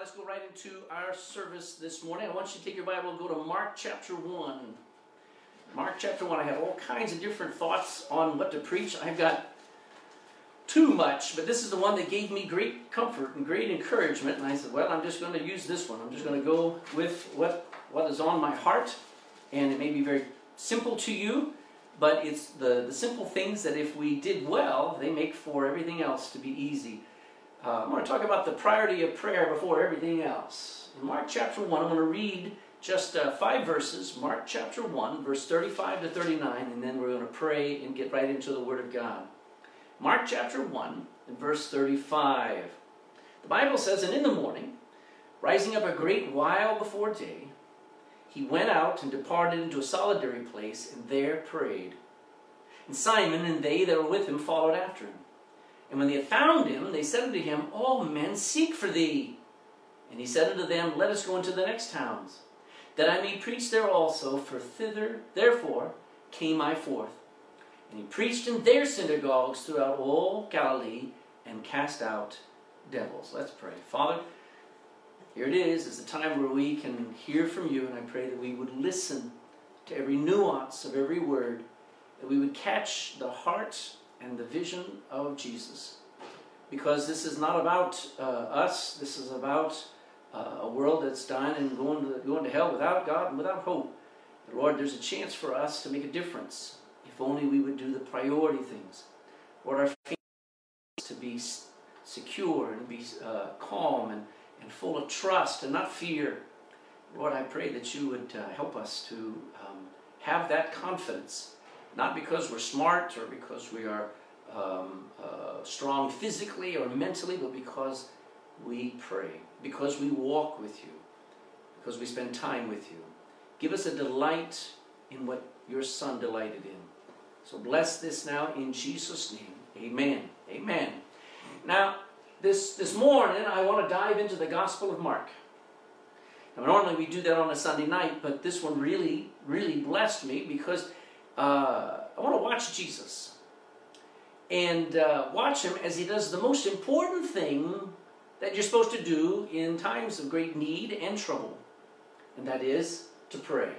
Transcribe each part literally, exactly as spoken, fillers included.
let's go right into our service this morning. I want you to take your Bible and go to Mark chapter one. Mark chapter one. I have all kinds of different thoughts on what to preach. I've got too much, but this is the one that gave me great comfort and great encouragement. And I said, well, I'm just going to use this one. I'm just going to go with what, what is on my heart. And it may be very simple to you, but it's the, the simple things that if we did well, they make for everything else to be easy. Uh, I'm going to talk about the priority of prayer before everything else. In Mark chapter one, I'm going to read just uh, five verses. Mark chapter one, verse thirty-five to thirty-nine, and then we're going to pray and get right into the Word of God. Mark chapter one, and verse thirty-five. The Bible says, "And in the morning, rising up a great while before day, he went out and departed into a solitary place, and there prayed. And Simon and they that were with him followed after him. And when they had found him, they said unto him, All men seek for thee. And he said unto them, Let us go into the next towns, that I may preach there also, for thither therefore came I forth. And he preached in their synagogues throughout all Galilee, and cast out devils." Let's pray. Father, here it is, is a time where we can hear from you, and I pray that we would listen to every nuance of every word, that we would catch the heart and the vision of Jesus. Because this is not about uh, us, this is about uh, a world that's dying and going to, going to hell without God and without hope. But Lord, there's a chance for us to make a difference, if only we would do the priority things. Lord, our faith is to be secure and be uh, calm and, and full of trust and not fear. Lord, I pray that you would uh, help us to um, have that confidence. Not because we're smart or because we are um, uh, strong physically or mentally, but because we pray, because we walk with you, because we spend time with you. Give us a delight in what your Son delighted in. So bless this now in Jesus' name. Amen. Amen. Now, this, this morning, I want to dive into the Gospel of Mark. Now, normally we do that on a Sunday night, but this one really, really blessed me because Uh, I want to watch Jesus and uh, watch him as he does the most important thing that you're supposed to do in times of great need and trouble, and that is to pray.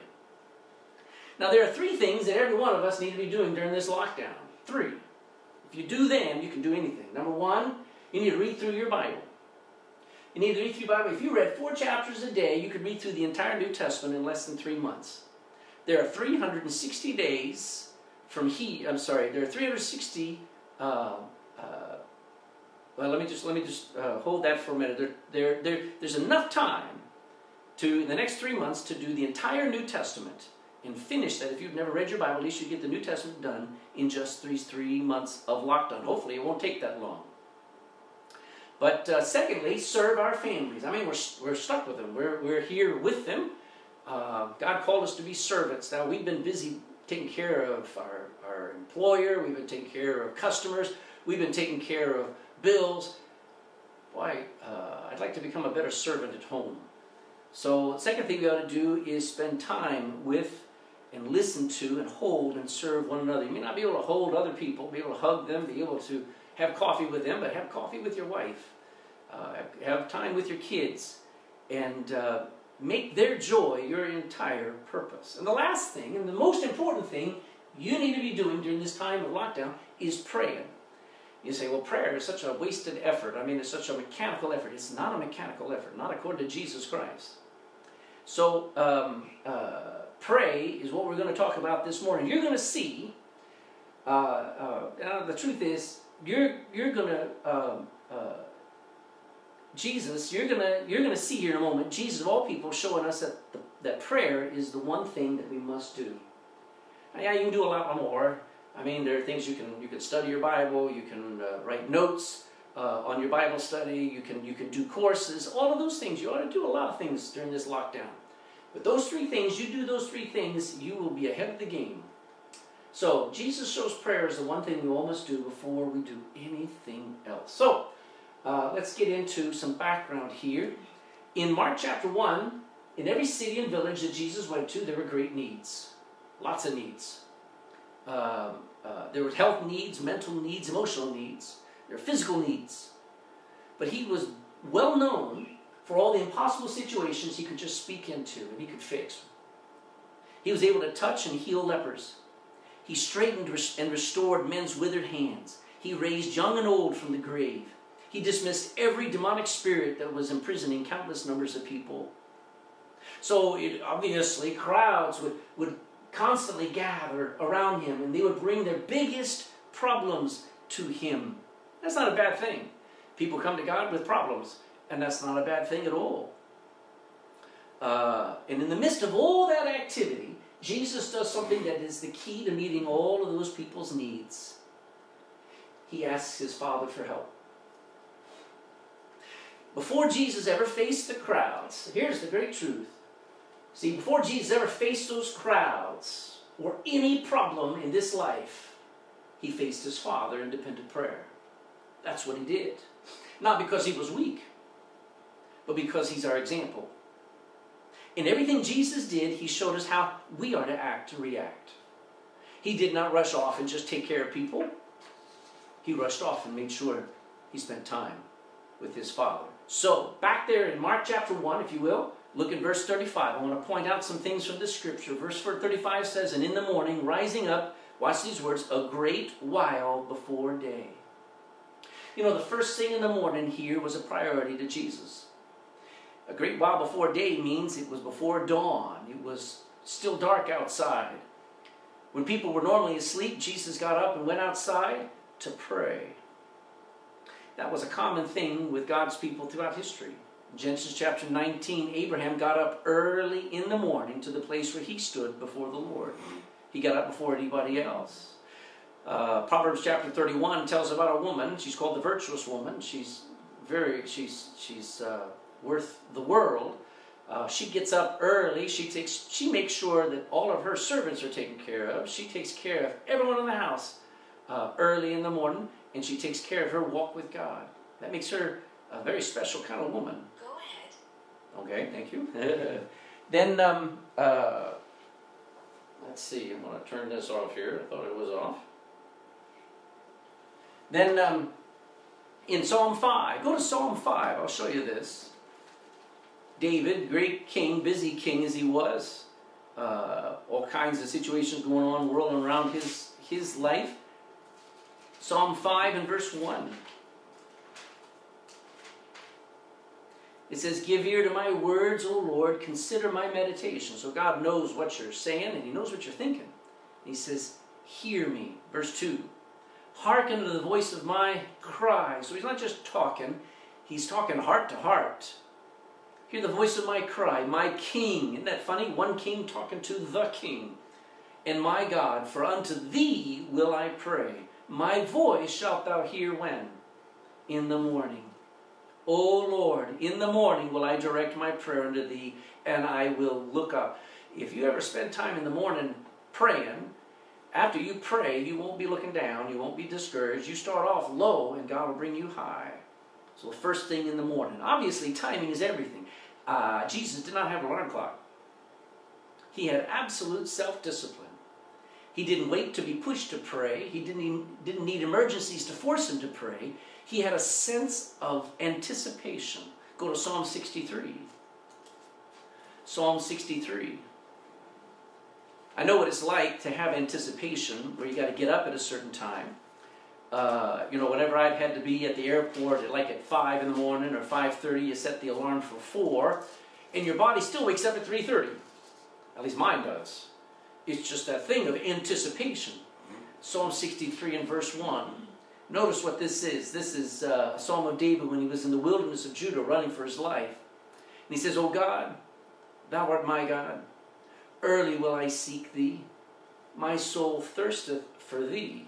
Now, there are three things that every one of us need to be doing during this lockdown. Three. If you do them, you can do anything. Number one, you need to read through your Bible. You need to read through your Bible. If you read four chapters a day, you could read through the entire New Testament in less than three months. There are three hundred sixty days from he. I'm sorry. There are three hundred sixty. Uh, uh, well, let me just let me just uh, hold that for a minute. There, there, there, there's enough time to in the next three months to do the entire New Testament and finish that. If you've never read your Bible, at least you get the New Testament done in just three three months of lockdown. Hopefully, it won't take that long. But uh, secondly, serve our families. I mean, we're we're stuck with them. We're we're here with them. Uh, God called us to be servants. Now, we've been busy taking care of our, our employer. We've been taking care of customers. We've been taking care of bills. Boy, uh, I'd like to become a better servant at home. So the second thing we ought to do is spend time with and listen to and hold and serve one another. You may not be able to hold other people, be able to hug them, be able to have coffee with them, but have coffee with your wife. Uh, have time with your kids. And Uh, Make their joy your entire purpose. And the last thing, and the most important thing you need to be doing during this time of lockdown is praying. You say, well, prayer is such a wasted effort. I mean, it's such a mechanical effort. It's not a mechanical effort, not according to Jesus Christ. So, um, uh, pray is what we're going to talk about this morning. You're going to see, uh, uh, uh, the truth is, you're, you're going to Um, uh, Jesus, you're gonna you're gonna see here in a moment, Jesus of all people showing us that the, that prayer is the one thing that we must do. Now, yeah, you can do a lot more. I mean, there are things you can you can study your Bible, you can uh, write notes uh, on your Bible study, you can you can do courses, all of those things. You ought to do a lot of things during this lockdown. But those three things, you do those three things, you will be ahead of the game. So Jesus shows prayer is the one thing we all must do before we do anything else. So. Uh, let's get into some background here. In Mark chapter one, in every city and village that Jesus went to, there were great needs. Lots of needs. Um, uh, there were health needs, mental needs, emotional needs. There were physical needs. But he was well known for all the impossible situations he could just speak into and he could fix. He was able to touch and heal lepers. He straightened and restored men's withered hands. He raised young and old from the grave. He dismissed every demonic spirit that was imprisoning countless numbers of people. So it, obviously crowds would, would constantly gather around him, and they would bring their biggest problems to him. That's not a bad thing. People come to God with problems, and that's not a bad thing at all. Uh, and in the midst of all that activity, Jesus does something that is the key to meeting all of those people's needs. He asks his Father for help. Before Jesus ever faced the crowds, here's the great truth. See, before Jesus ever faced those crowds, or any problem in this life, he faced his Father in dependent prayer. That's what he did. Not because he was weak, but because he's our example. In everything Jesus did, he showed us how we are to act and react. He did not rush off and just take care of people. He rushed off and made sure he spent time with his Father. So, back there in Mark chapter one, if you will, look at verse thirty-five. I want to point out some things from the scripture. Verse thirty-five says, "And in the morning, rising up," watch these words, "a great while before day." You know, the first thing in the morning here was a priority to Jesus. A great while before day means it was before dawn. It was still dark outside. When people were normally asleep, Jesus got up and went outside to pray. That was a common thing with God's people throughout history. In Genesis chapter nineteen, Abraham got up early in the morning to the place where he stood before the Lord. He got up before anybody else. Uh, Proverbs chapter thirty-one tells about a woman. She's called the virtuous woman. She's very, she's, she's, uh, worth the world. Uh, she gets up early. She takes, she makes sure that all of her servants are taken care of. She takes care of everyone in the house uh, early in the morning, and she takes care of her walk with God. That makes her a very special kind of woman. Go ahead. Okay, thank you. Then, um, uh, let's see. I'm going to turn this off here. I thought it was off. Then, um, in Psalm five, go to Psalm five. I'll show you this. David, great king, busy king as he was, uh, all kinds of situations going on, whirling around his, his life. Psalm five and verse one. It says, "Give ear to my words, O Lord, consider my meditation." So God knows what you're saying, and he knows what you're thinking. And he says, "Hear me." Verse two. "Hearken to the voice of my cry." So he's not just talking, he's talking heart to heart. "Hear the voice of my cry, my King." Isn't that funny? One king talking to the King. "And my God, for unto thee will I pray. My voice shalt thou hear." When? In the morning. "O Lord, in the morning will I direct my prayer unto thee, and I will look up." If you ever spend time in the morning praying, after you pray, you won't be looking down, you won't be discouraged. You start off low, and God will bring you high. So the first thing in the morning. Obviously, timing is everything. Uh, Jesus did not have an alarm clock. He had absolute self-discipline. He didn't wait to be pushed to pray. He didn't, even, didn't need emergencies to force him to pray. He had a sense of anticipation. Go to Psalm sixty-three. Psalm sixty-three. I know what it's like to have anticipation where you got to get up at a certain time. Uh, you know, whenever I've had to be at the airport at like at five in the morning or five thirty, you set the alarm for four, and your body still wakes up at three thirty. At least mine does. It's just that thing of anticipation. Psalm sixty-three and verse one. Notice what this is. This is uh, a psalm of David when he was in the wilderness of Judah running for his life. And he says, "O God, thou art my God. Early will I seek thee. My soul thirsteth for thee.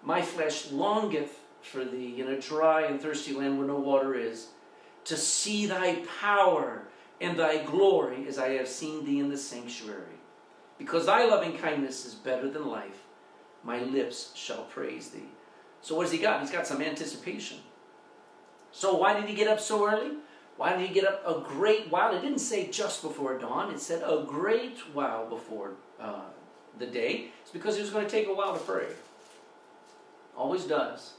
My flesh longeth for thee in a dry and thirsty land where no water is, to see thy power and thy glory as I have seen thee in the sanctuary. Because thy loving kindness is better than life. My lips shall praise thee." So what has he got? He's got some anticipation. So why did he get up so early? Why did he get up a great while? It didn't say just before dawn. It said a great while before uh, the day. It's because it was going to take a while to pray. Always does.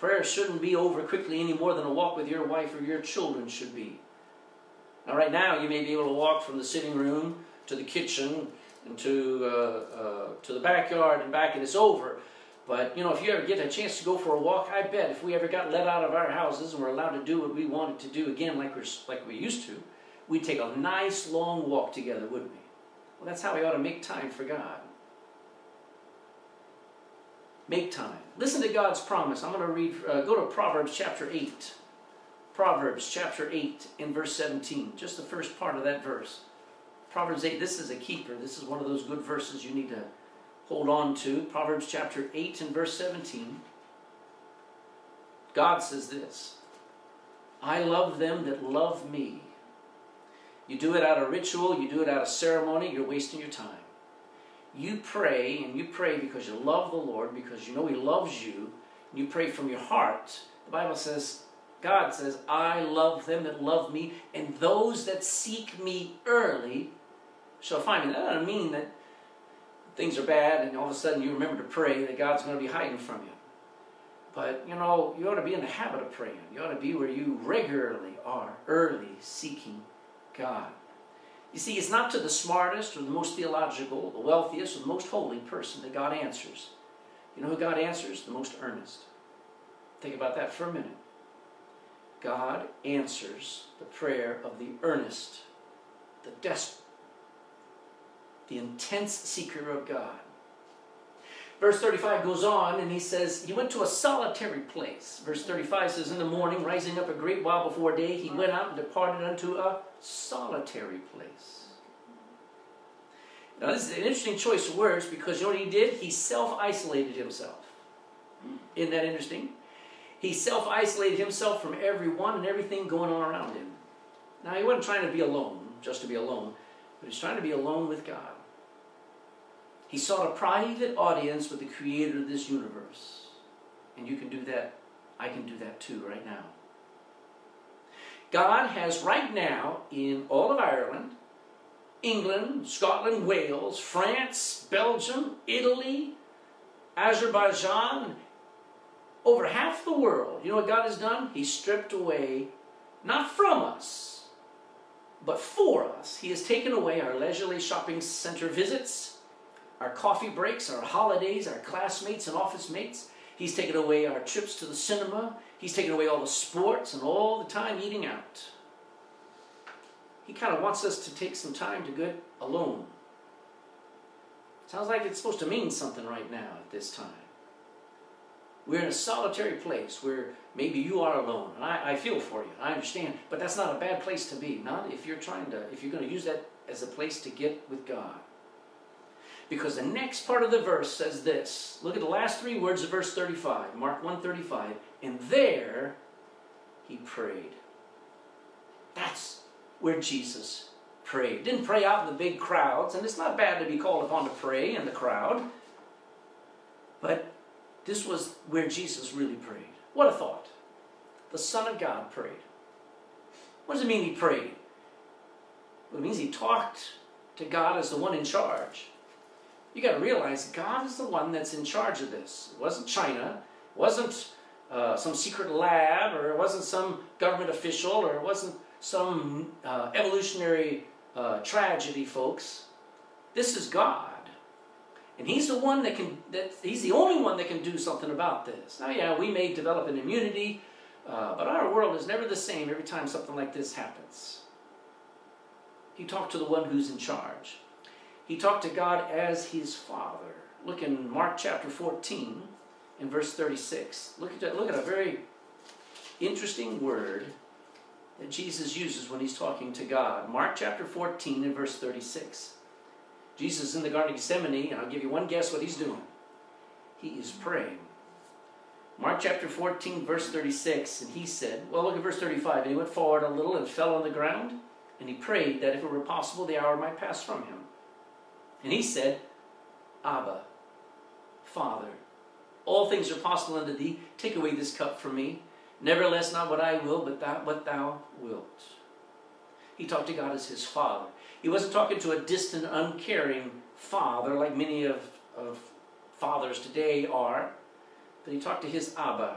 Prayer shouldn't be over quickly any more than a walk with your wife or your children should be. Now right now you may be able to walk from the sitting room to the kitchen and to, uh, uh, to the backyard and back, and it's over. But you know, if you ever get a chance to go for a walk, I bet if we ever got let out of our houses and were allowed to do what we wanted to do again like, we're, like we used to, we'd take a nice long walk together, wouldn't we? Well, that's how we ought to make time for God. Make time. Listen to God's promise. I'm going to read, uh, go to Proverbs chapter eight. Proverbs chapter eight and verse seventeen. Just the first part of that verse. Proverbs eight, this is a keeper. This is one of those good verses you need to hold on to. Proverbs chapter eight and verse seventeen. God says this, I love them that love me. You do it out of ritual, you do it out of ceremony, you're wasting your time. You pray, and you pray because you love the Lord, because you know He loves you, and you pray from your heart. The Bible says, God says, I love them that love me, and those that seek me early shall find me. That doesn't mean that things are bad, and all of a sudden you remember to pray, that God's going to be hiding from you. But, you know, you ought to be in the habit of praying. You ought to be where you regularly are, early seeking God. You see, it's not to the smartest or the most theological, the wealthiest or the most holy person that God answers. You know who God answers? The most earnest. Think about that for a minute. God answers the prayer of the earnest, the desperate, the intense seeker of God. Verse thirty-five goes on and he says, he went to a solitary place. Verse thirty-five says, in the morning, rising up a great while before day, he went out and departed unto a solitary place. Now this is an interesting choice of words, because you know what he did? He self-isolated himself. Isn't that interesting? He self-isolated himself from everyone and everything going on around him. Now he wasn't trying to be alone, just to be alone, but he's trying to be alone with God. He sought a private audience with the creator of this universe. And you can do that. I can do that too right now. God has right now in all of Ireland, England, Scotland, Wales, France, Belgium, Italy, Azerbaijan, over half the world. You know what God has done? He stripped away, not from us, but for us. He has taken away our leisurely shopping center visits, our coffee breaks, our holidays, our classmates and office mates. He's taken away our trips to the cinema. He's taken away all the sports and all the time eating out. He kind of wants us to take some time to get alone. Sounds like it's supposed to mean something right now at this time. We're in a solitary place where maybe you are alone. And I, I feel for you. I understand. But that's not a bad place to be. Not if you're trying to, if you're going to use that as a place to get with God. Because the next part of the verse says this. Look at the last three words of verse thirty-five. Mark one thirty-five. And there he prayed. That's where Jesus prayed. Didn't pray out in the big crowds. And it's not bad to be called upon to pray in the crowd. But this was where Jesus really prayed. What a thought. The Son of God prayed. What does it mean he prayed? Well, it means he talked to God as the one in charge. You got to realize God is the one that's in charge of this. It wasn't China. It wasn't uh, some secret lab, or it wasn't some government official, or it wasn't some uh, evolutionary uh, tragedy, folks. This is God. And he's the one that can, that, he's the only one that can do something about this. Now, yeah, we may develop an immunity, uh, but our world is never the same every time something like this happens. He talked to the one who's in charge. He talked to God as his Father. Look in Mark chapter fourteen and verse thirty-six. Look at, that, look at a very interesting word that Jesus uses when he's talking to God. Mark chapter fourteen and verse thirty-six. Jesus is in the Garden of Gethsemane, and I'll give you one guess what he's doing. He is praying. Mark chapter fourteen, verse thirty-six, and he said, well, look at verse thirty-five. And he went forward a little and fell on the ground, and he prayed that if it were possible, the hour might pass from him. And he said, Abba, Father, all things are possible unto thee. Take away this cup from me. Nevertheless, not what I will, but that what thou wilt. He talked to God as his Father. He wasn't talking to a distant, uncaring father like many of, of fathers today are. But he talked to his Abba,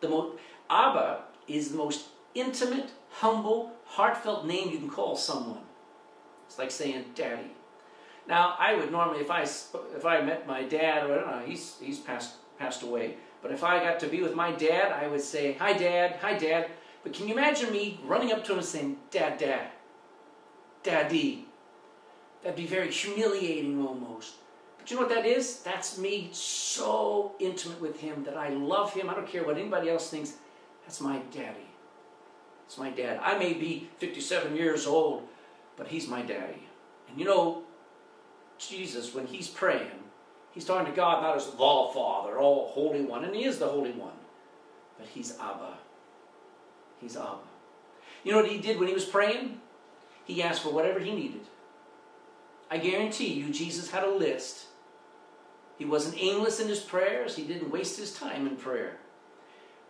The most, Abba is the most intimate, humble, heartfelt name you can call someone. It's like saying Daddy. Now, I would normally, if I, if I met my dad, or I don't know, he's, he's passed, passed away, but if I got to be with my dad, I would say, hi Dad, hi Dad. But can you imagine me running up to him and saying, Dad, Dad, Daddy? That'd be very humiliating almost. But you know what that is? That's me so intimate with him that I love him. I don't care what anybody else thinks. That's my daddy. It's my dad. I may be fifty-seven years old, but he's my daddy. And you know, Jesus, when he's praying, he's talking to God not as the Father, all Holy One, and he is the Holy One, but he's Abba. He's Abba. You know what he did when he was praying? He asked for whatever he needed. I guarantee you, Jesus had a list. He wasn't aimless in his prayers. He didn't waste his time in prayer.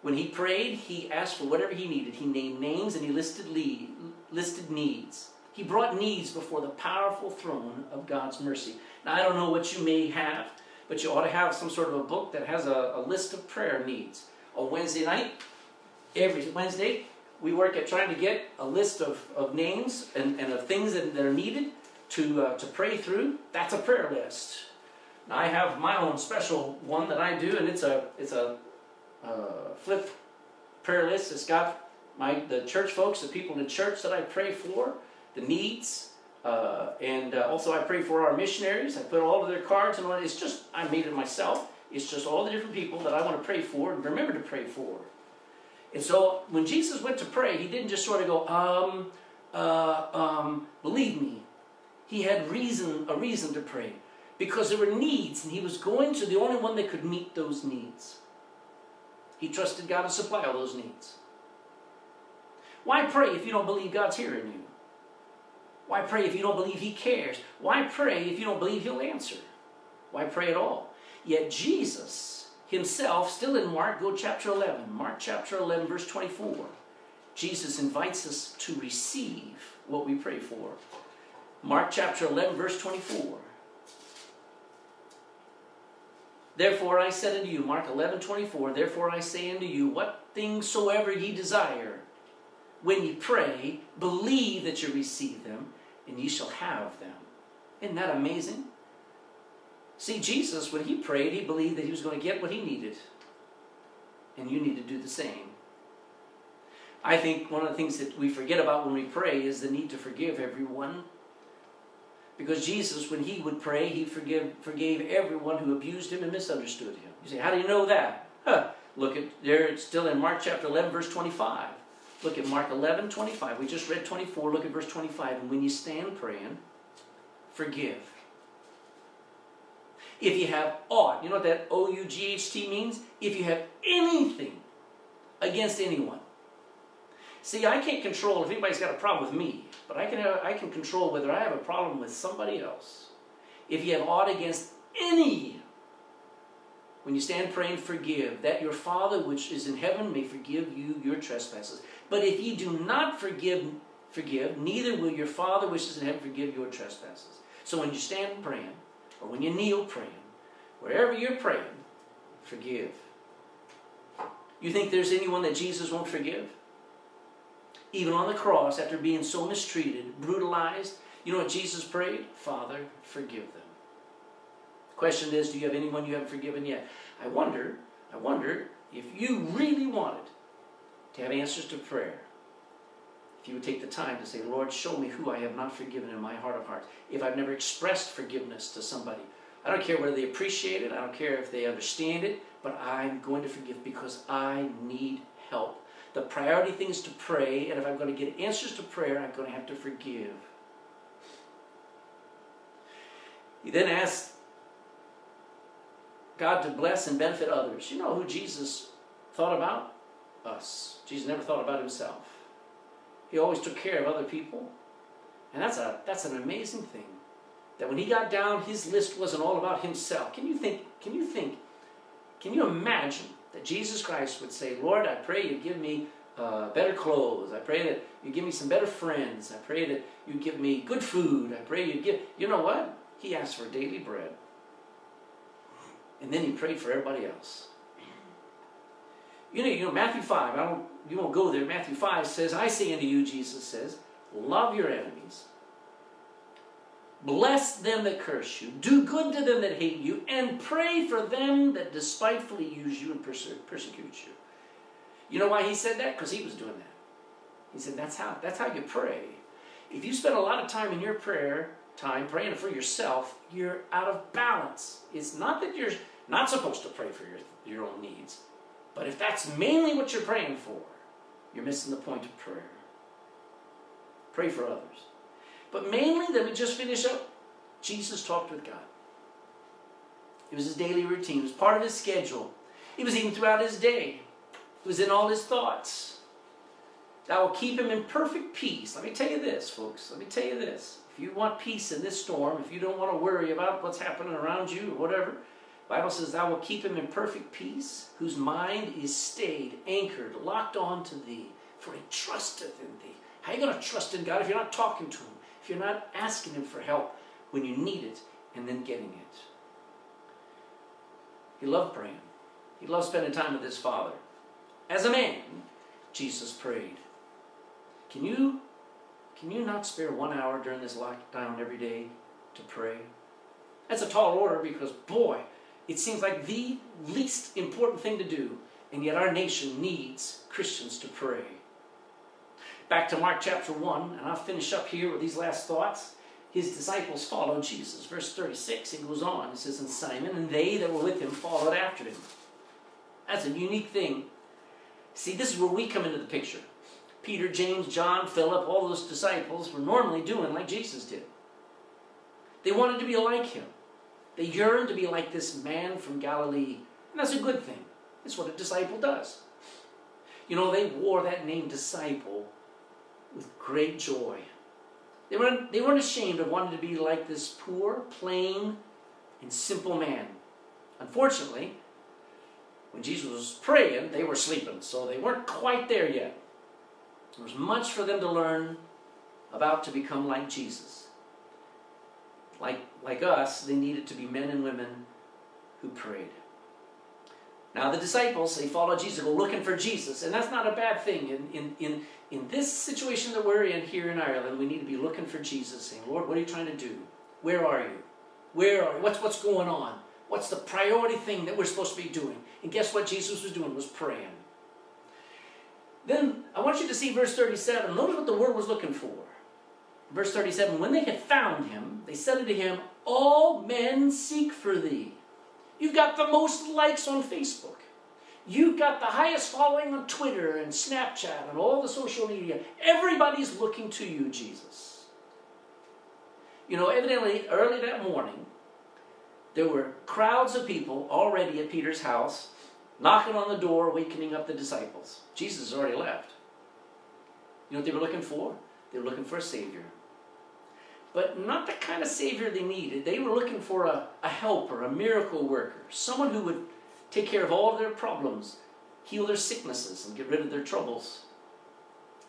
When he prayed, he asked for whatever he needed. He named names and he listed, lead, listed needs. He brought needs before the powerful throne of God's mercy. Now, I don't know what you may have, but you ought to have some sort of a book that has a, a list of prayer needs. On Wednesday night, every Wednesday, we work at trying to get a list of, of names and, and of things that, that are needed to, uh, to pray through. That's a prayer list. Now, I have my own special one that I do, and it's a, it's a uh, flip prayer list. It's got my, the church folks, the people in the church that I pray for, the needs, uh, and uh, also I pray for our missionaries. I put all of their cards and all. It's just, I made it myself. It's just all the different people that I want to pray for and remember to pray for. And so when Jesus went to pray, he didn't just sort of go, um, uh, um, believe me. He had reason, a reason to pray because there were needs, and he was going to the only one that could meet those needs. He trusted God to supply all those needs. Why pray if you don't believe God's hearing you? Why pray if you don't believe he cares? Why pray if you don't believe he'll answer? Why pray at all? Yet Jesus himself, still in Mark, go chapter eleven. Mark chapter eleven, verse twenty-four. Jesus invites us to receive what we pray for. Mark chapter eleven, verse twenty-four. Therefore I said unto you, Mark eleven, twenty-four, therefore I say unto you, what things soever ye desire, when ye pray, believe that you receive them, and ye shall have them. Isn't that amazing? See, Jesus, when he prayed, he believed that he was going to get what he needed. And you need to do the same. I think one of the things that we forget about when we pray is the need to forgive everyone. Because Jesus, when he would pray, he forgive, forgave everyone who abused him and misunderstood him. You say, how do you know that? Huh. Look at, there it's still in Mark chapter eleven, verse twenty-five. Look at Mark eleven, twenty-five. We just read twenty-four. Look at verse twenty-five. And when you stand praying, forgive. If you have aught, you know what that O U G H T means? If you have anything against anyone. See, I can't control if anybody's got a problem with me, but I can, have, I can control whether I have a problem with somebody else. If you have aught against any, when you stand praying, forgive, that your Father which is in heaven may forgive you your trespasses. But if ye do not forgive, forgive, neither will your Father which is in heaven forgive your trespasses. So when you stand praying, or when you kneel praying, wherever you're praying, forgive. You think there's anyone that Jesus won't forgive? Even on the cross, after being so mistreated, brutalized, you know what Jesus prayed? Father, forgive them. Question is, do you have anyone you haven't forgiven yet? I wonder, I wonder if you really wanted to have answers to prayer, if you would take the time to say, Lord, show me who I have not forgiven in my heart of hearts. If I've never expressed forgiveness to somebody, I don't care whether they appreciate it, I don't care if they understand it, but I'm going to forgive because I need help. The priority thing is to pray, and if I'm going to get answers to prayer, I'm going to have to forgive. He then asks God to bless and benefit others. You know who Jesus thought about? Us. Jesus never thought about himself. He always took care of other people. And that's a that's an amazing thing. That when he got down, his list wasn't all about himself. Can you think, can you think, can you imagine that Jesus Christ would say, Lord, I pray you give me uh, better clothes. I pray that you give me some better friends. I pray that you give me good food. I pray you give, you know what? He asked for daily bread. And then he prayed for everybody else. You know, you know Matthew five, I don't, you won't go there. Matthew five says, I say unto you, Jesus says, love your enemies. Bless them that curse you. Do good to them that hate you. And pray for them that despitefully use you and perse persecute you. You know why he said that? Because he was doing that. He said, that's how, that's how you pray. If you spend a lot of time in your prayer time praying for yourself, you're out of balance. It's not that you're not supposed to pray for your, your own needs. But if that's mainly what you're praying for, you're missing the point of prayer. Pray for others. But mainly, let me just finish up. Jesus talked with God. It was his daily routine. It was part of his schedule. It was even throughout his day. It was in all his thoughts. That will keep him in perfect peace. Let me tell you this, folks. Let me tell you this. If you want peace in this storm, if you don't want to worry about what's happening around you or whatever, the Bible says, thou wilt keep him in perfect peace, whose mind is stayed, anchored, locked on to thee, for he trusteth in thee. How are you going to trust in God if you're not talking to him? If you're not asking him for help when you need it and then getting it? He loved praying. He loved spending time with his Father. As a man, Jesus prayed. Can you, can you not spare one hour during this lockdown every day to pray? That's a tall order because, boy, it seems like the least important thing to do, and yet our nation needs Christians to pray. Back to Mark chapter one, and I'll finish up here with these last thoughts. His disciples followed Jesus. Verse thirty-six, it goes on. It says, and Simon and they that were with him followed after him. That's a unique thing. See, this is where we come into the picture. Peter, James, John, Philip, all those disciples were normally doing like Jesus did. They wanted to be like him. They yearned to be like this man from Galilee. And that's a good thing. That's what a disciple does. You know, they wore that name disciple with great joy. They weren't, they weren't ashamed of wanting to be like this poor, plain, and simple man. Unfortunately, when Jesus was praying, they were sleeping, so they weren't quite there yet. There was much for them to learn about to become like Jesus. Like, like us, they needed to be men and women who prayed. Now the disciples, they followed Jesus, go looking for Jesus. And that's not a bad thing. In, in, in, in this situation that we're in here in Ireland, we need to be looking for Jesus, saying, Lord, what are you trying to do? Where are you? Where are you? What's, what's going on? What's the priority thing that we're supposed to be doing? And guess what Jesus was doing? Was praying. Then I want you to see verse thirty-seven. Notice what the word was looking for. Verse thirty-seven, when they had found him, they said unto him, all men seek for thee. You've got the most likes on Facebook. You've got the highest following on Twitter and Snapchat and all the social media. Everybody's looking to you, Jesus. You know, evidently, early that morning, there were crowds of people already at Peter's house, knocking on the door, wakening up the disciples. Jesus has already left. You know what they were looking for? They were looking for a Savior. But not the kind of Savior they needed. They were looking for a, a helper, a miracle worker, someone who would take care of all of their problems, heal their sicknesses, and get rid of their troubles.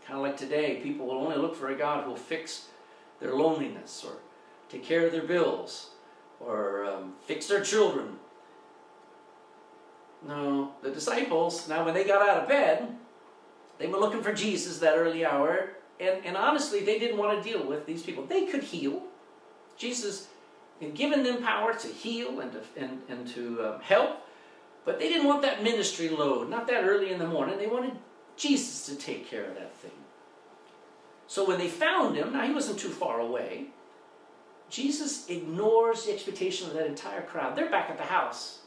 Kind of like today, people will only look for a God who will fix their loneliness, or take care of their bills, or um, fix their children. No, the disciples, now when they got out of bed, they were looking for Jesus that early hour. And, and honestly, they didn't want to deal with these people. They could heal. Jesus had given them power to heal and to, and, and to um, help. But they didn't want that ministry load, not that early in the morning. They wanted Jesus to take care of that thing. So when they found him, now he wasn't too far away, Jesus ignores the expectation of that entire crowd. They're back at the house.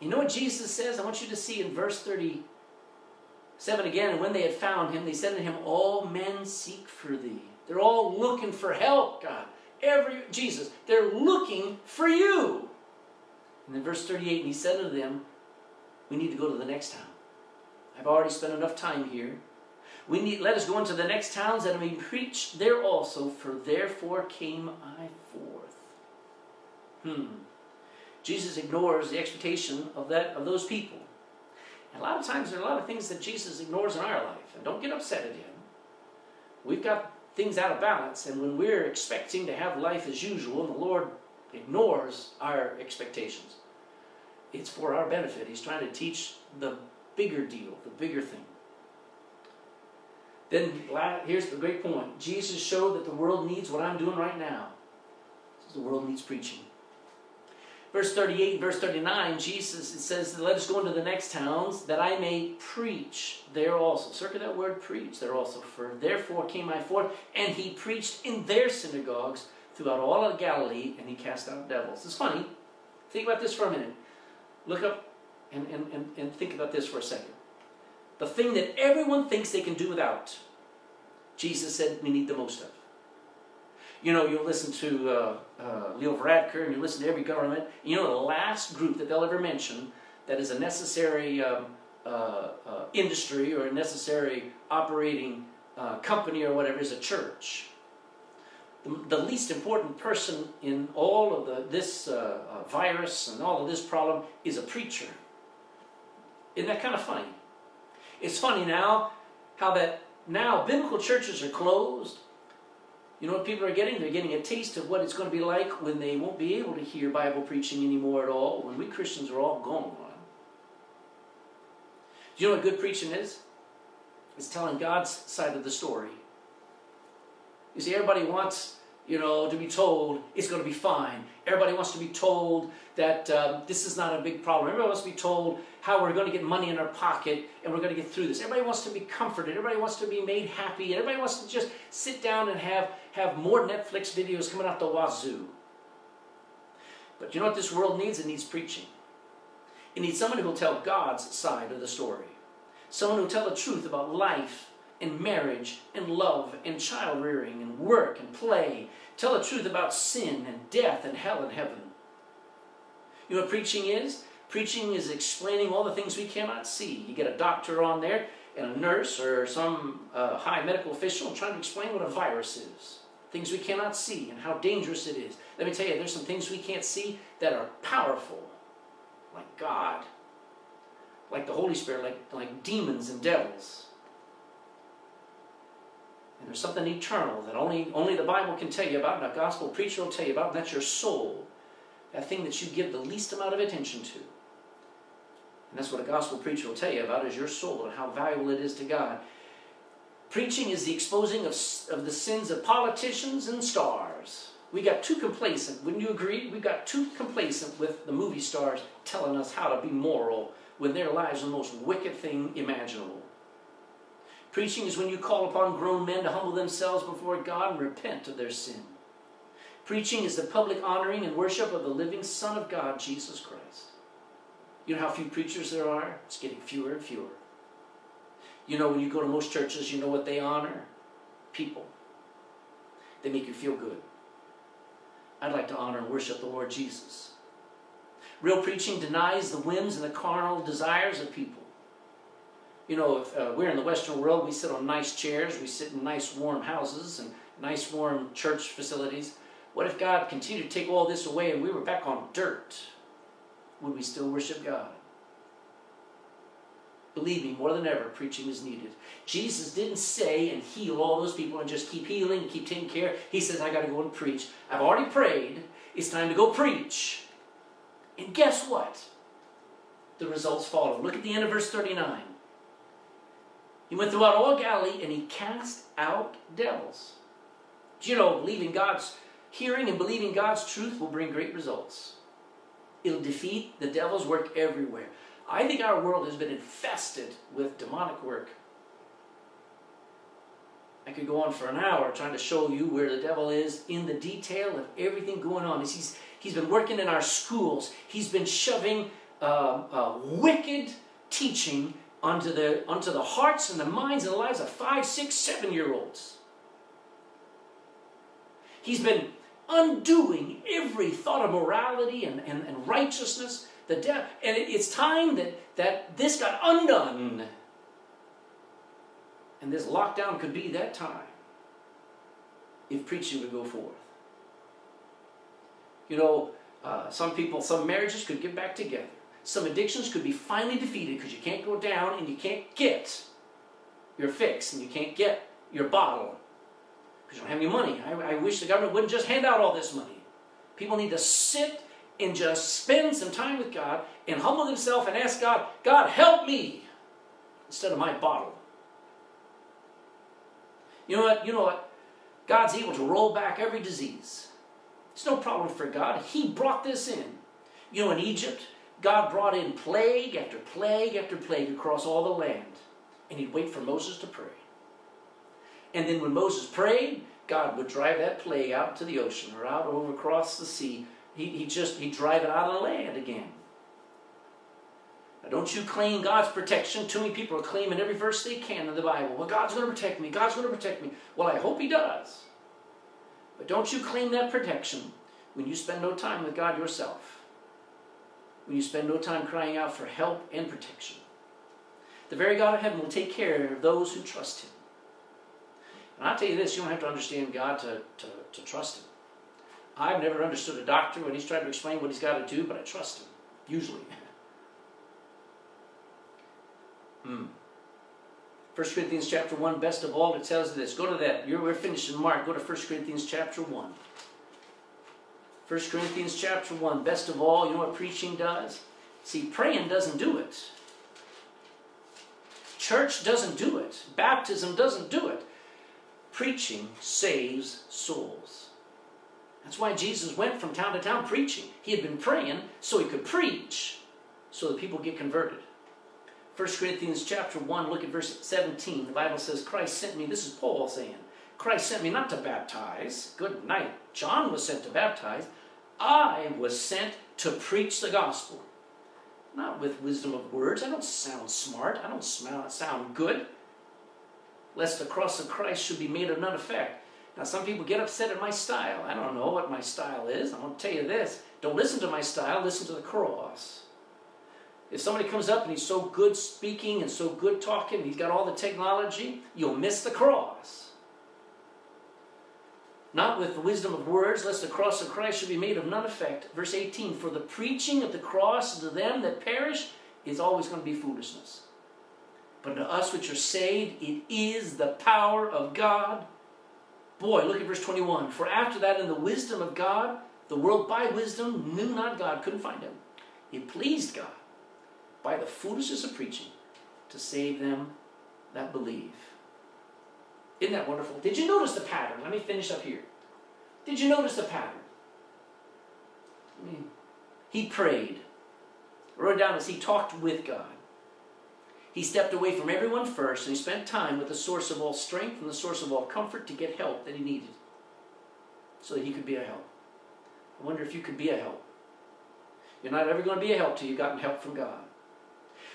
You know what Jesus says? I want you to see in verse thirty-eight. Seven again, and when they had found him, they said to him, all men seek for thee. They're all looking for help, God. Every Jesus, they're looking for you. And then verse thirty-eight, and he said to them, we need to go to the next town. I've already spent enough time here. We need, let us go into the next towns that I may preach there also, for therefore came I forth. Hmm. Jesus ignores the expectation of that of those people. A lot of times there are a lot of things that Jesus ignores in our life. And don't get upset at him. We've got things out of balance. And when we're expecting to have life as usual, and the Lord ignores our expectations, it's for our benefit. He's trying to teach the bigger deal, the bigger thing. Then here's the great point. Jesus showed that the world needs what I'm doing right now. The world needs preaching. Verse thirty-eight, verse thirty-nine, Jesus, it says, let us go into the next towns, that I may preach there also. Circle that word, preach there also. For therefore came I forth, and he preached in their synagogues throughout all of Galilee, and he cast out devils. It's funny. Think about this for a minute. Look up and, and, and, and think about this for a second. The thing that everyone thinks they can do without, Jesus said we need the most of. You know, you'll listen to uh, uh, Leo Varadkar, and you listen to every government. You know, the last group that they'll ever mention that is a necessary um, uh, uh, industry or a necessary operating uh, company or whatever is a church. The, the least important person in all of the, this uh, uh, virus and all of this problem is a preacher. Isn't that kind of funny? It's funny now how that now biblical churches are closed. You know what people are getting? They're getting a taste of what it's going to be like when they won't be able to hear Bible preaching anymore at all, when we Christians are all gone. Do you know what good preaching is? It's telling God's side of the story. You see, everybody wants, you know, to be told it's going to be fine. Everybody wants to be told that um, this is not a big problem. Everybody wants to be told how we're going to get money in our pocket and we're going to get through this. Everybody wants to be comforted. Everybody wants to be made happy. Everybody wants to just sit down and have, have more Netflix videos coming out the wazoo. But you know what this world needs? It needs preaching. It needs someone who will tell God's side of the story. Someone who will tell the truth about life and marriage and love and child rearing and work and play. Tell the truth about sin and death and hell and heaven. You know what preaching is? Preaching is explaining all the things we cannot see. You get a doctor on there and a nurse or some uh, high medical official trying to explain what a virus is. Things we cannot see and how dangerous it is. Let me tell you, there's some things we can't see that are powerful. Like God. Like the Holy Spirit. Like, like demons and devils. And there's something eternal that only, only the Bible can tell you about and a gospel preacher will tell you about, and that's your soul. That thing that you give the least amount of attention to. And that's what a gospel preacher will tell you about, is your soul and how valuable it is to God. Preaching is the exposing of, of the sins of politicians and stars. We got too complacent, wouldn't you agree? We got too complacent with the movie stars telling us how to be moral when their lives are the most wicked thing imaginable. Preaching is when you call upon grown men to humble themselves before God and repent of their sin. Preaching is the public honoring and worship of the living Son of God, Jesus Christ. You know how few preachers there are? It's getting fewer and fewer. You know, when you go to most churches, you know what they honor? People. They make you feel good. I'd like to honor and worship the Lord Jesus. Real preaching denies the whims and the carnal desires of people. You know, if uh, we're in the Western world, we sit on nice chairs, we sit in nice warm houses and nice warm church facilities. What if God continued to take all this away and we were back on dirt? Would we still worship God? Believe me, more than ever, preaching is needed. Jesus didn't say and heal all those people and just keep healing, keep taking care. He says, I got to go and preach. I've already prayed. It's time to go preach. And guess what? The results follow. Look at the end of verse thirty-nine. He went throughout all Galilee and he cast out devils. Do you know, believing God's, hearing and believing God's truth will bring great results. It'll defeat the devil's work everywhere. I think our world has been infested with demonic work. I could go on for an hour trying to show you where the devil is in the detail of everything going on. He's, he's been working in our schools. He's been shoving uh, uh, wicked teaching onto the, onto the hearts and the minds and the lives of five, six, seven-year-olds. He's been undoing every thought of morality and, and, and righteousness, the death, and it, it's time that, that this got undone. And this lockdown could be that time if preaching would go forth. You know, uh, some people, some marriages could get back together. Some addictions could be finally defeated because you can't go down and you can't get your fix and you can't get your bottle. Because you don't have any money. I, I wish the government wouldn't just hand out all this money. People need to sit and just spend some time with God and humble themselves and ask God, God, help me. instead of my bottle. You know what? You know what? God's able to roll back every disease. It's no problem for God. He brought this in. You know, in Egypt, God brought in plague after plague after plague across all the land. And he'd wait for Moses to pray. And then when Moses prayed, God would drive that plague out to the ocean or out over across the sea. He, he just, he'd drive it out of the land again. Now, don't you claim God's protection. Too many people are claiming every verse they can in the Bible. Well, God's going to protect me. God's going to protect me. Well, I hope he does. But don't you claim that protection when you spend no time with God yourself. When you spend no time crying out for help and protection. The very God of heaven will take care of those who trust him. And I'll tell you this, you don't have to understand God to, to, to trust him. I've never understood a doctor when he's trying to explain what he's got to do, but I trust him, usually. hmm. First Corinthians chapter one, best of all, it tells this. Go to that. You're, we're finished in Mark. Go to First Corinthians chapter one. First Corinthians chapter one, best of all, you know what preaching does? See, praying doesn't do it. Church doesn't do it. Baptism doesn't do it. Preaching saves souls. That's why Jesus went from town to town preaching. He had been praying so he could preach so that people get converted. First Corinthians chapter one, look at verse seventeen. The Bible says, Christ sent me, this is Paul saying, Christ sent me not to baptize. Good night. John was sent to baptize. I was sent to preach the gospel. Not with wisdom of words. I don't sound smart. I don't sound good. Lest the cross of Christ should be made of none effect. Now, some people get upset at my style. I don't know what my style is. I'm going to tell you this. Don't listen to my style. Listen to the cross. If somebody comes up and he's so good speaking and so good talking, he's got all the technology, you'll miss the cross. Not with the wisdom of words, lest the cross of Christ should be made of none effect. Verse eighteen, for the preaching of the cross to them that perish is always going to be foolishness. But to us which are saved, it is the power of God. Boy, look at verse twenty-one. For after that, in the wisdom of God, the world by wisdom knew not God, couldn't find him. It pleased God, by the foolishness of preaching, to save them that believe. Isn't that wonderful? Did you notice the pattern? Let me finish up here. Did you notice the pattern? I mean, he prayed. I wrote down as he talked with God. He stepped away from everyone first, and he spent time with the source of all strength and the source of all comfort to get help that he needed so that he could be a help. I wonder if you could be a help. You're not ever going to be a help till you've gotten help from God.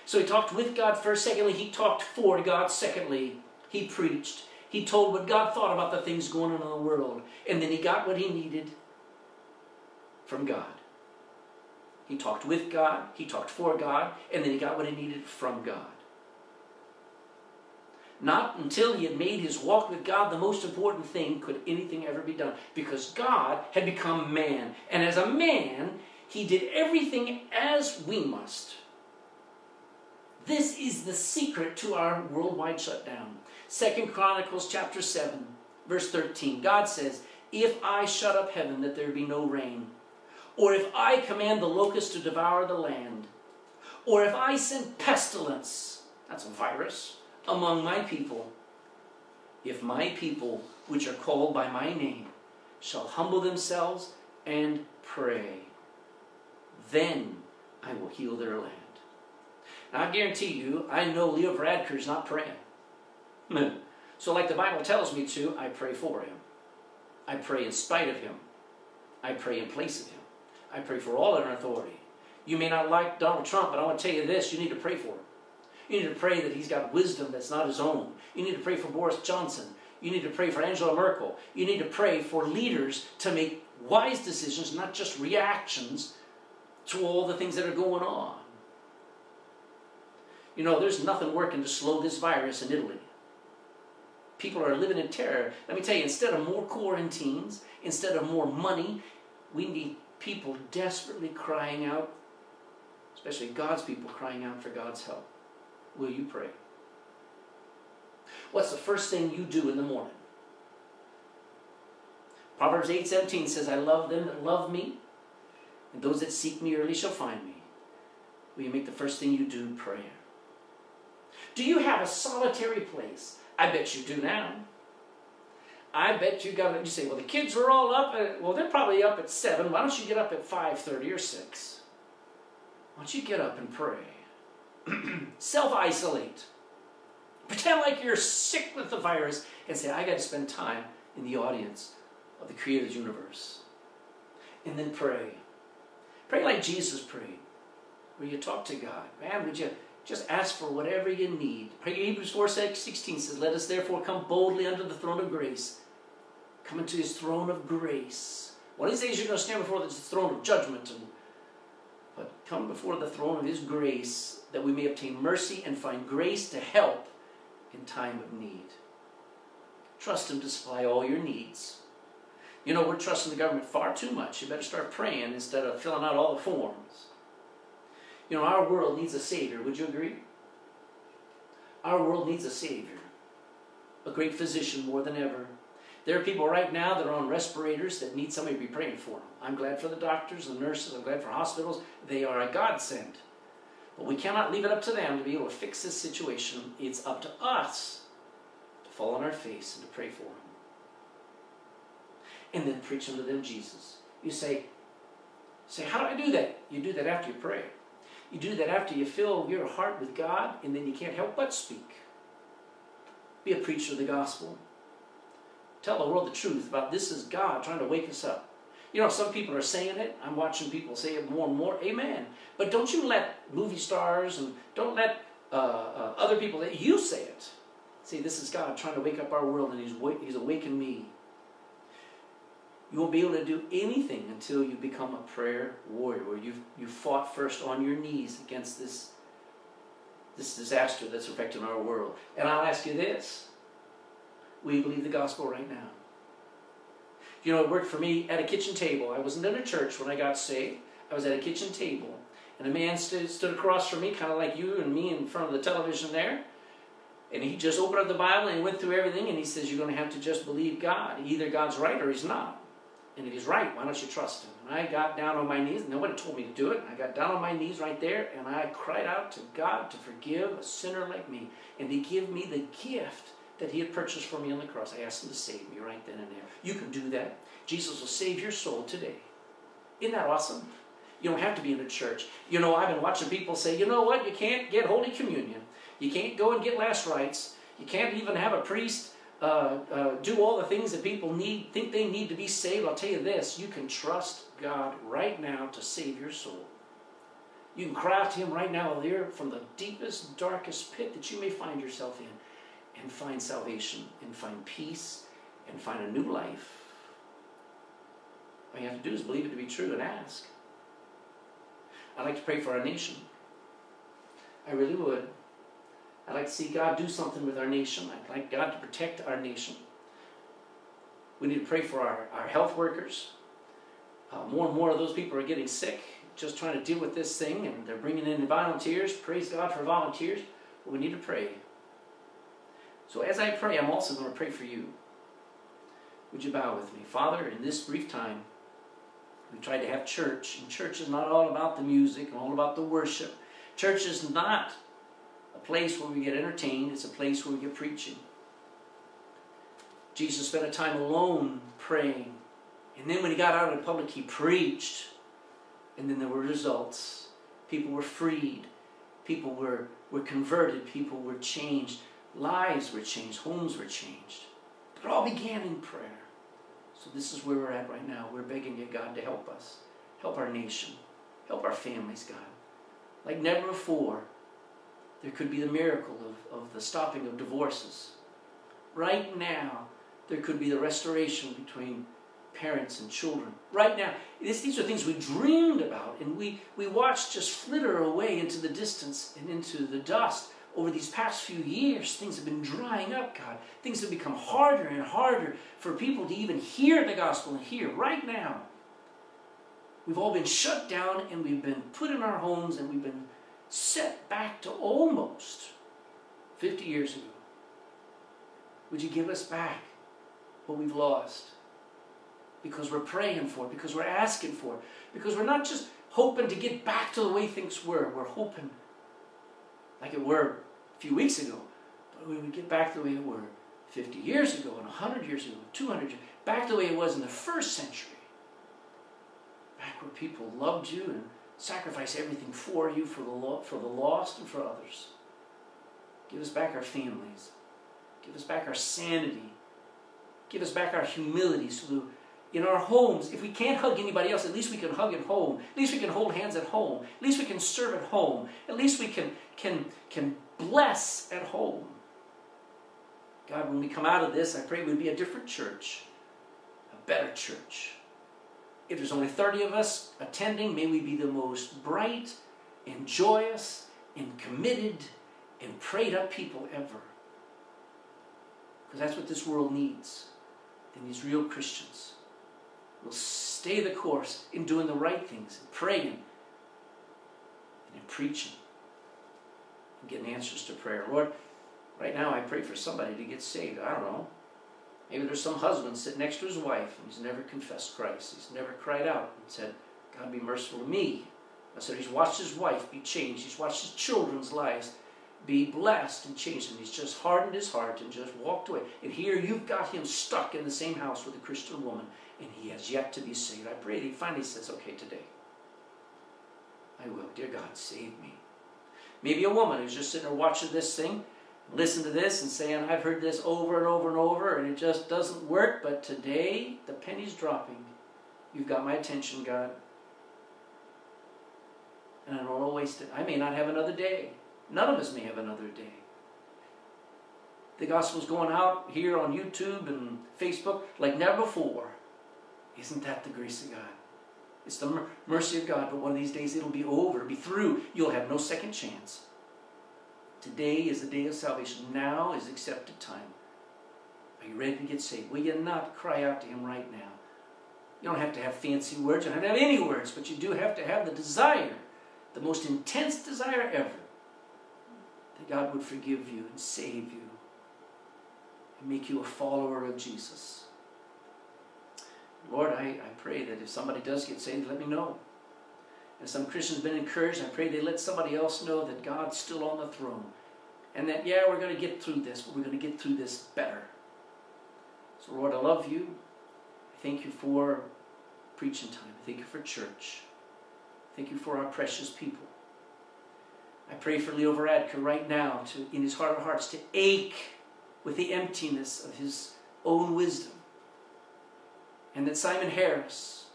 So he talked with God first. Secondly, he talked for God. Secondly, he preached. He told what God thought about the things going on in the world. And then he got what he needed from God. He talked with God. He talked for God. And then he got what he needed from God. Not until he had made his walk with God the most important thing could anything ever be done. Because God had become man. And as a man, he did everything as we must. This is the secret to our worldwide shutdown. Second Chronicles chapter seven, verse thirteen. God says, if I shut up heaven that there be no rain, or if I command the locusts to devour the land, or if I send pestilence, that's a virus, among my people, if my people, which are called by my name, shall humble themselves and pray, then I will heal their land. Now, I guarantee you, I know Leo Varadkar is not praying. So like the Bible tells me to, I pray for him. I pray in spite of him. I pray in place of him. I pray for all in authority. You may not like Donald Trump, but I want to tell you this, you need to pray for him. You need to pray that he's got wisdom that's not his own. You need to pray for Boris Johnson. You need to pray for Angela Merkel. You need to pray for leaders to make wise decisions, not just reactions to all the things that are going on. You know, there's nothing working to slow this virus in Italy. People are living in terror. Let me tell you, instead of more quarantines, instead of more money, we need people desperately crying out, especially God's people crying out for God's help. Will you pray? What's the first thing you do in the morning? Proverbs eight seventeen says, I love them that love me, and those that seek me early shall find me. Will you make the first thing you do prayer? Do you have a solitary place? I bet you do now. I bet you got to, you say, well, the kids were all up, at, well, they're probably up at seven. Why don't you get up at five thirty or six? Why don't you get up and pray? Self-isolate. Pretend like you're sick with the virus and say, I got to spend time in the audience of the created universe. And then pray. Pray like Jesus prayed, where you talk to God. Man, would you just ask for whatever you need. Hebrews four sixteen says, let us therefore come boldly unto the throne of grace. Come into his throne of grace. One of these days you're going to stand before the throne of judgment, and, but come before the throne of his grace, that we may obtain mercy and find grace to help in time of need. Trust him to supply all your needs. You know, we're trusting the government far too much. You better start praying instead of filling out all the forms. You know, our world needs a Savior. Would you agree? Our world needs a Savior. A great physician more than ever. There are people right now that are on respirators that need somebody to be praying for them. I'm glad for the doctors and nurses. I'm glad for hospitals. They are a godsend. But we cannot leave it up to them to be able to fix this situation. It's up to us to fall on our face and to pray for them. And then preach unto them Jesus. You say, say, how do I do that? You do that after you pray. You do that after you fill your heart with God, and then you can't help but speak. Be a preacher of the gospel. Tell the world the truth about this is God trying to wake us up. You know, some people are saying it. I'm watching people say it more and more. Amen. But don't you let movie stars and don't let uh, uh, other people that you say it. Say, this is God trying to wake up our world, and he's, he's awakened me. You won't be able to do anything until you become a prayer warrior, where you've, you've fought first on your knees against this, this disaster that's affecting our world. And I'll ask you this. Will you believe the gospel right now? You know, it worked for me at a kitchen table. I wasn't in a church when I got saved. I was at a kitchen table. And a man stood, stood across from me, kind of like you and me in front of the television there. And he just opened up the Bible and went through everything. And he says, you're going to have to just believe God. Either God's right or he's not. And if he's right, why don't you trust him? And I got down on my knees. Nobody told me to do it. And I got down on my knees right there, and I cried out to God to forgive a sinner like me and to give me the gift that he had purchased for me on the cross. I asked him to save me right then and there. You can do that. Jesus will save your soul today. Isn't that awesome? You don't have to be in a church. You know, I've been watching people say, you know what? You can't get Holy Communion. You can't go and get last rites. You can't even have a priest Uh, uh, do all the things that people need, think they need to be saved. I'll tell you this, you can trust God right now to save your soul. You can cry out to him right now there from the deepest, darkest pit that you may find yourself in, and find salvation, and find peace, and find a new life. All you have to do is believe it to be true and ask. I'd like to pray for our nation. I really would. I'd like to see God do something with our nation. I'd like God to protect our nation. We need to pray for our, our health workers. Uh, more and more of those people are getting sick, just trying to deal with this thing, and they're bringing in volunteers. Praise God for volunteers. But we need to pray. So as I pray, I'm also going to pray for you. Would you bow with me? Father, in this brief time, we tried to have church, and church is not all about the music and all about the worship. Church is not a place where we get entertained. It's a place where we get preaching. Jesus spent a time alone praying. And then when he got out in public, he preached. And then there were results. People were freed. People were, were converted. People were changed. Lives were changed. Homes were changed. But it all began in prayer. So this is where we're at right now. We're begging you, God, to help us. Help our nation. Help our families, God. Like never before, there could be the miracle of, of the stopping of divorces. Right now, there could be the restoration between parents and children. Right now, this, these are things we dreamed about, and we, we watched just flitter away into the distance and into the dust. Over these past few years, things have been drying up, God. Things have become harder and harder for people to even hear the gospel and hear right now. We've all been shut down, and we've been put in our homes, and we've been set back to almost fifty years ago. Would you give us back what we've lost? Because we're praying for it, because we're asking for it, because we're not just hoping to get back to the way things were. We're hoping like it were few weeks ago. But when we get back to the way it were fifty years ago, and one hundred years ago, two hundred years, back to the way it was in the first century, back where people loved you and sacrificed everything for you, for the, lo for the lost and for others. Give us back our families. Give us back our sanity. Give us back our humility, so that in our homes, if we can't hug anybody else, at least we can hug at home. At least we can hold hands at home. At least we can serve at home. At least we can, can, can bless at home. God, when we come out of this, I pray we'd be a different church, a better church. If there's only thirty of us attending, may we be the most bright and joyous and committed and prayed up people ever. Because that's what this world needs. It needs real Christians. We'll stay the course in doing the right things, in praying, and in preaching, and getting answers to prayer. Lord, right now I pray for somebody to get saved. I don't know. Maybe there's some husband sitting next to his wife, and he's never confessed Christ. He's never cried out and said, God, be merciful to me. I said, he's watched his wife be changed. He's watched his children's lives be blessed and changed. And he's just hardened his heart and just walked away. And here you've got him stuck in the same house with a Christian woman, and he has yet to be saved. I pray that he finally says, okay, today I will. Dear God, save me. Maybe a woman who's just sitting there watching this thing, listen to this and saying, I've heard this over and over and over, and it just doesn't work, but today the penny's dropping. You've got my attention, God. And I don't want to waste it. I may not have another day. None of us may have another day. The gospel's going out here on YouTube and Facebook like never before. Isn't that the grace of God? It's the mer mercy of God, but one of these days it'll be over, it'll be through. You'll have no second chance. Today is the day of salvation. Now is accepted time. Are you ready to get saved? Will you not cry out to him right now? You don't have to have fancy words. You don't have to have any words, but you do have to have the desire, the most intense desire ever, that God would forgive you and save you and make you a follower of Jesus. Lord, I, I pray that if somebody does get saved, let me know. And some Christians have been encouraged, I pray they let somebody else know that God's still on the throne. And that, yeah, we're going to get through this, but we're going to get through this better. So, Lord, I love you. I thank you for preaching time. I thank you for church. I thank you for our precious people. I pray for Leo Varadkar right now, to, in his heart of hearts, to ache with the emptiness of his own wisdom. And that Simon Harris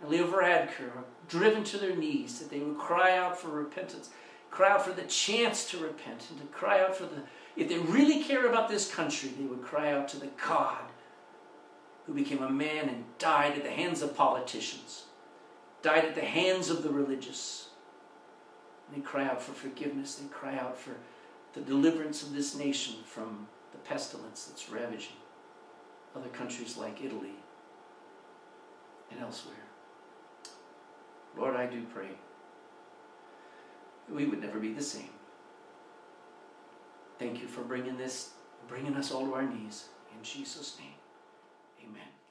and Leo Varadkar are driven to their knees, that they would cry out for repentance, cry out for the chance to repent, and to cry out for the, if they really care about this country, they would cry out to the God who became a man and died at the hands of politicians, died at the hands of the religious. And they cry out for forgiveness, they cry out for the deliverance of this nation from the pestilence that's ravaging other countries like Italy and elsewhere. Lord, I do pray that we would never be the same. Thank you for bringing this, bringing us all to our knees. In Jesus' name, amen.